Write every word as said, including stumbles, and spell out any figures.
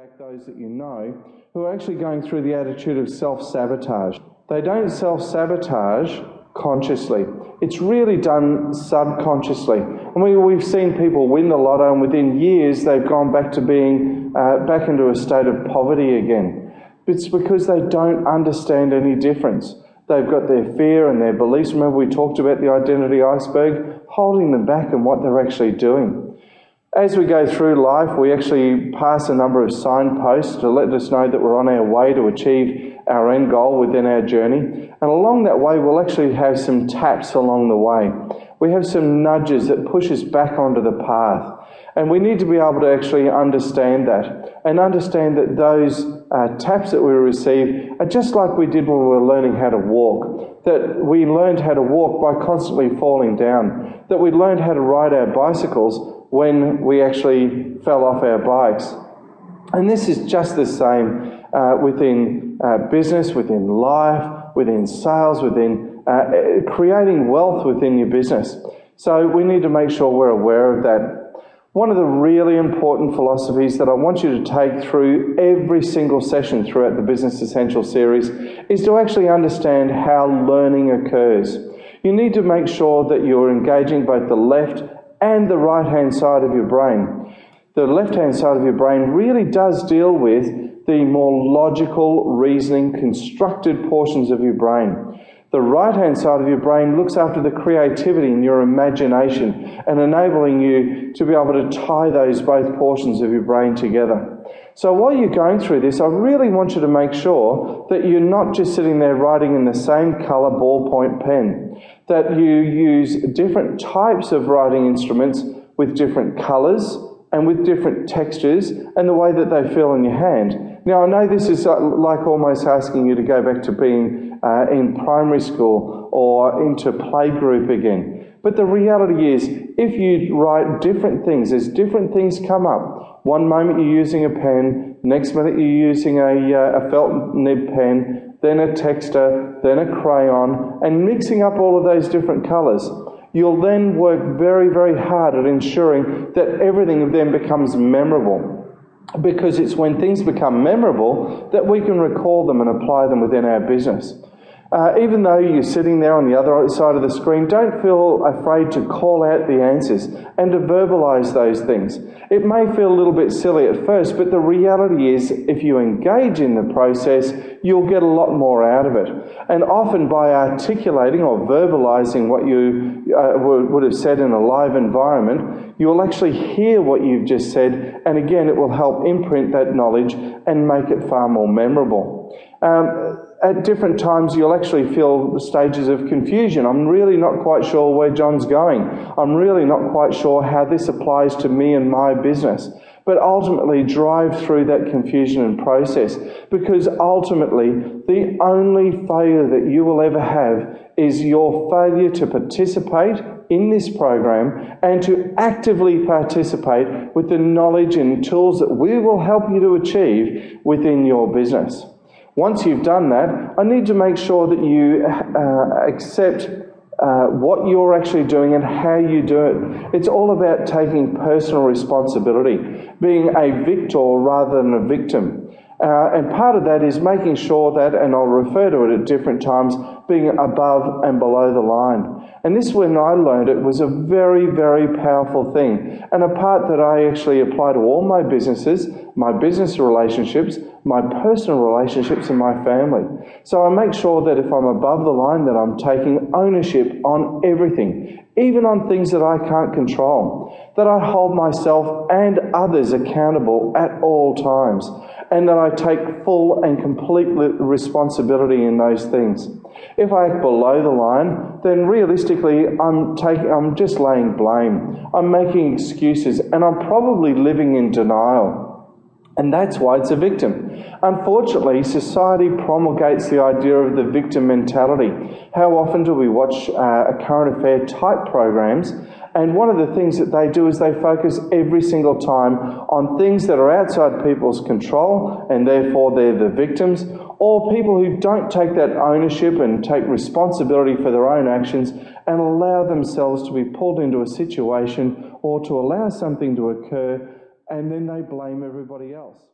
back those that you know who are actually going through the attitude of self-sabotage. They don't self-sabotage consciously. It's really done subconsciously. And we, we've seen people win the lotto and within years they've gone back to being, uh, back into a state of poverty again. It's because they don't understand any difference. They've got their fear and their beliefs. Remember we talked about the identity iceberg, holding them back and what they're actually doing. As we go through life, we actually pass a number of signposts to let us know that we're on our way to achieve our end goal within our journey. And along that way, we'll actually have some taps along the way. We have some nudges that push us back onto the path. And we need to be able to actually understand that and understand that those uh, taps that we receive are just like we did when we were learning how to walk, that we learned how to walk by constantly falling down, that we learned how to ride our bicycles when we actually fell off our bikes. And this is just the same uh, within uh, business, within life, within sales, within uh, creating wealth within your business. So we need to make sure we're aware of that. One of the really important philosophies that I want you to take through every single session throughout the Business Essentials series is to actually understand how learning occurs. You need to make sure that you're engaging both the left and the right-hand side of your brain. The left-hand side of your brain really does deal with the more logical, reasoning, constructed portions of your brain. The right-hand side of your brain looks after the creativity and your imagination and enabling you to be able to tie those both portions of your brain together. So while you're going through this, I really want you to make sure that you're not just sitting there writing in the same colour ballpoint pen, that you use different types of writing instruments with different colours and with different textures and the way that they feel in your hand. Now, I know this is like almost asking you to go back to being uh, in primary school or into playgroup again. But the reality is, if you write different things, as different things come up, one moment you're using a pen, next minute you're using a, uh, a felt nib pen, then a texter, then a crayon, and mixing up all of those different colours, you'll then work very, very hard at ensuring that everything then becomes memorable. Because it's when things become memorable that we can recall them and apply them within our business. Uh, even though you're sitting there on the other side of the screen, don't feel afraid to call out the answers and to verbalise those things. It may feel a little bit silly at first, but the reality is if you engage in the process, you'll get a lot more out of it. And often by articulating or verbalising what you uh, would have said in a live environment, you'll actually hear what you've just said, and again, it will help imprint that knowledge and make it far more memorable. Um, At different times, you'll actually feel stages of confusion. I'm really not quite sure where John's going. I'm really not quite sure how this applies to me and my business. But ultimately, drive through that confusion and process, because ultimately, the only failure that you will ever have is your failure to participate in this program and to actively participate with the knowledge and tools that we will help you to achieve within your business. Once you've done that, I need to make sure that you uh, accept uh, what you're actually doing and how you do it. It's all about taking personal responsibility, being a victor rather than a victim. Uh, and part of that is making sure that, and I'll refer to it at different times, being above and below the line. And this, when I learned it, was a very, very powerful thing. And a part that I actually apply to all my businesses, my business relationships, my personal relationships and my family. So I make sure that if I'm above the line, that I'm taking ownership on everything, even on things that I can't control, that I hold myself and others accountable at all times, and that I take full and complete responsibility in those things. If I act below the line, then realistically, I'm taking, I'm just laying blame. I'm making excuses, and I'm probably living in denial. And that's why it's a victim. Unfortunately, society promulgates the idea of the victim mentality. How often do we watch uh, a current affair type programs? And one of the things that they do is they focus every single time on things that are outside people's control, and therefore they're the victims, or people who don't take that ownership and take responsibility for their own actions and allow themselves to be pulled into a situation or to allow something to occur, and then they blame everybody else.